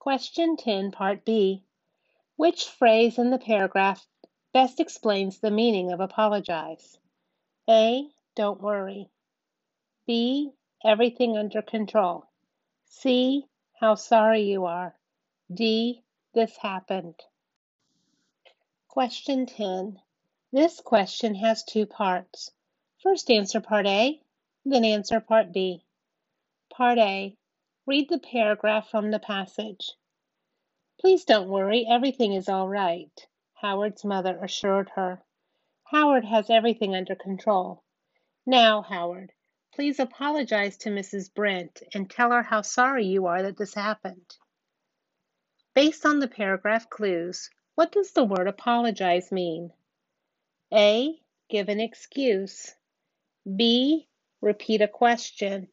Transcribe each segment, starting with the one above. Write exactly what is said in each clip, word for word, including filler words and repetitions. Question ten, Part B. Which phrase in the paragraph best explains the meaning of apologize? A. Don't worry. B. Everything under control. C. How sorry you are. D. This happened. Question ten. This question has two parts. First answer Part A, then answer Part B. Part A. Read the paragraph from the passage. Please don't worry, everything is all right, Howard's mother assured her. Howard has everything under control. Now, Howard, please apologize to Missus Brent and tell her how sorry you are that this happened. Based on the paragraph clues, what does the word apologize mean? A. Give an excuse. B. Repeat a question.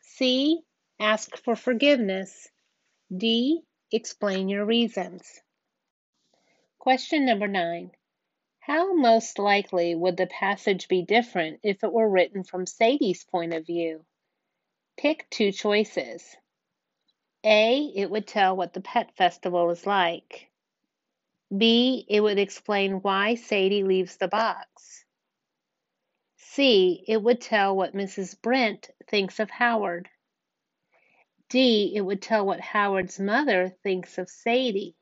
C. Ask for forgiveness. D. Explain your reasons. Question number nine. How most likely would the passage be different if it were written from Sadie's point of view? Pick two choices. A. It would tell what the pet festival is like. B. It would explain why Sadie leaves the box. C. It would tell what Missus Brent thinks of Howard. D. It would tell what Howard's mother thinks of Sadie.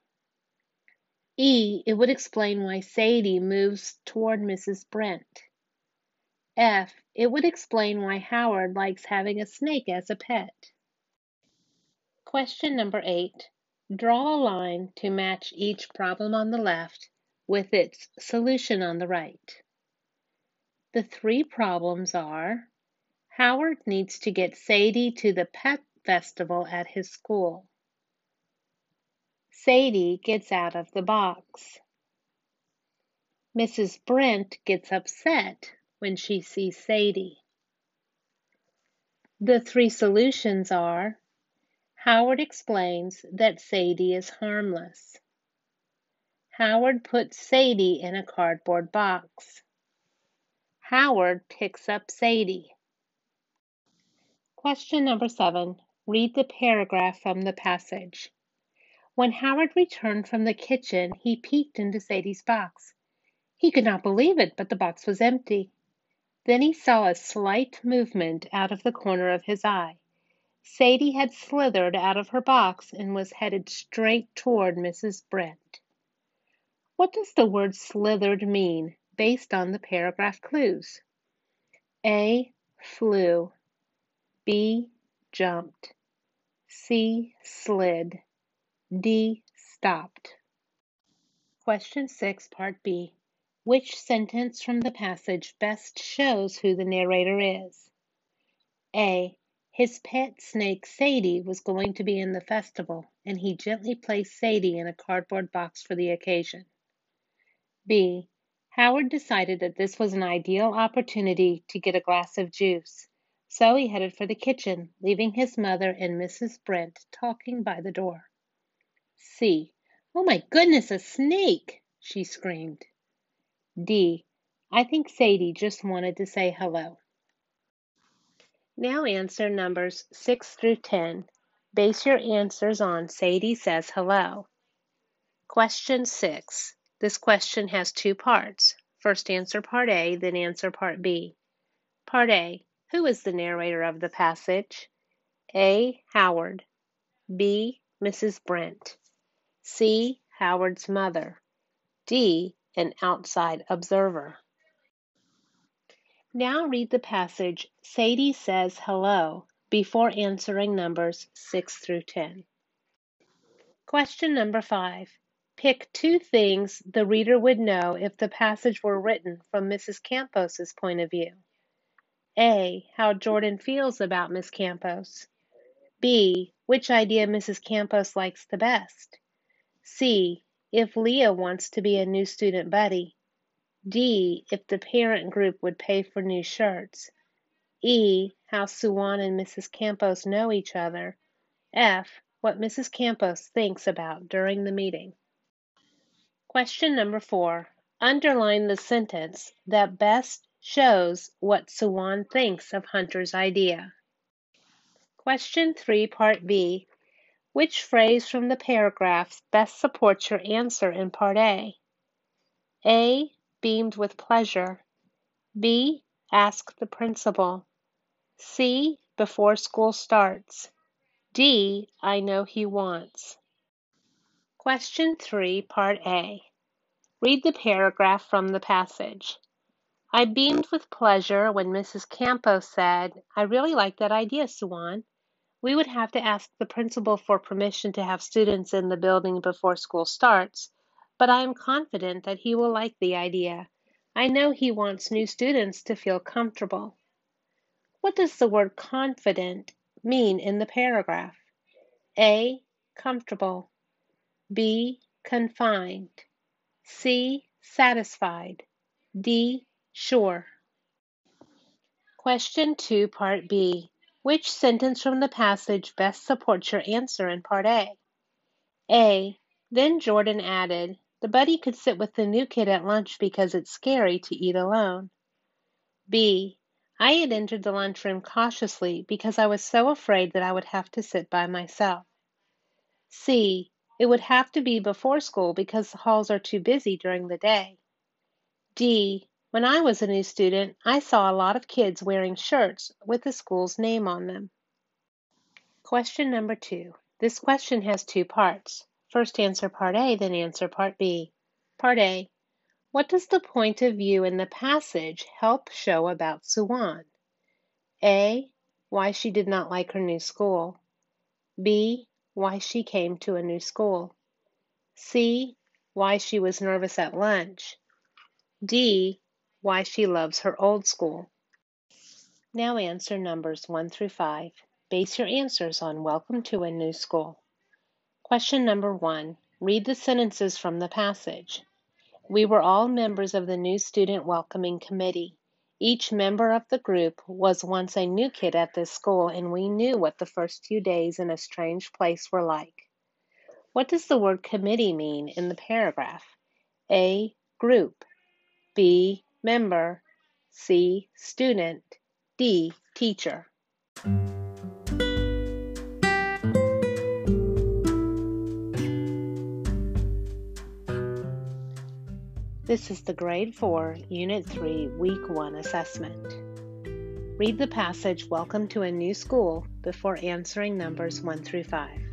E. It would explain why Sadie moves toward Missus Brent. F. It would explain why Howard likes having a snake as a pet. Question number eight. Draw a line to match each problem on the left with its solution on the right. The three problems are: Howard needs to get Sadie to the pet festival at his school. Sadie gets out of the box. Missus Brent gets upset when she sees Sadie. The three solutions are: Howard explains that Sadie is harmless. Howard puts Sadie in a cardboard box. Howard picks up Sadie. Question number seven. Read the paragraph from the passage. When Howard returned from the kitchen, he peeked into Sadie's box. He could not believe it, but the box was empty. Then he saw a slight movement out of the corner of his eye. Sadie had slithered out of her box and was headed straight toward Missus Brent. What does the word slithered mean based on the paragraph clues? A. Flew. B. Jumped. C. Slid. D. Stopped. Question six, Part B. Which sentence from the passage best shows who the narrator is? A. His pet snake Sadie was going to be in the festival, and he gently placed Sadie in a cardboard box for the occasion. B. Howard decided that this was an ideal opportunity to get a glass of juice, so he headed for the kitchen, leaving his mother and Missus Brent talking by the door. C. Oh my goodness, a snake! She screamed. D. I think Sadie just wanted to say hello. Now answer numbers six through ten. Base your answers on Sadie says hello. Question six. This question has two parts. First answer Part A, then answer Part B. Part A. Who is the narrator of the passage? A. Howard. B. Missus Brent. C. Howard's mother. D. An outside observer. Now read the passage Sadie says hello before answering numbers six through ten. Question number five. Pick two things the reader would know if the passage were written from Missus Campos's point of view. A. How Jordan feels about Miss Campos. B. Which idea Missus Campos likes the best. C. If Leah wants to be a new student buddy. D. If the parent group would pay for new shirts. E. How Suwan and Missus Campos know each other. F. What Missus Campos thinks about during the meeting. Question number four. Underline the sentence that best shows what Suwan thinks of Hunter's idea. Question three, Part B. Which phrase from the paragraphs best supports your answer in Part A? A. Beamed with pleasure. B. Ask the principal. C. Before school starts. D. I know he wants. Question three, Part A. Read the paragraph from the passage. I beamed with pleasure when Missus Campo said, I really like that idea, Suwan. We would have to ask the principal for permission to have students in the building before school starts, but I am confident that he will like the idea. I know he wants new students to feel comfortable. What does the word confident mean in the paragraph? A. Comfortable. B. Confined. C. Satisfied. D. Sure. Question two, Part B. Which sentence from the passage best supports your answer in Part A? A. Then Jordan added, the buddy could sit with the new kid at lunch because it's scary to eat alone. B. I had entered the lunchroom cautiously because I was so afraid that I would have to sit by myself. C. It would have to be before school because the halls are too busy during the day. D. When I was a new student, I saw a lot of kids wearing shirts with the school's name on them. Question number two. This question has two parts. First answer Part A, then answer Part B. Part A. What does the point of view in the passage help show about Suwan? A. Why she did not like her new school. B. Why she came to a new school. C. Why she was nervous at lunch. D. Why she loves her old school. Now answer numbers one through five. Base your answers on Welcome to a New School. Question number one. Read the sentences from the passage. We were all members of the new student welcoming committee. Each member of the group was once a new kid at this school, and we knew what the first few days in a strange place were like. What does the word committee mean in the paragraph? A. Group. B. Member. C. Student. D. Teacher. This is the Grade four, Unit three, Week one assessment. Read the passage Welcome to a New School before answering numbers one through five.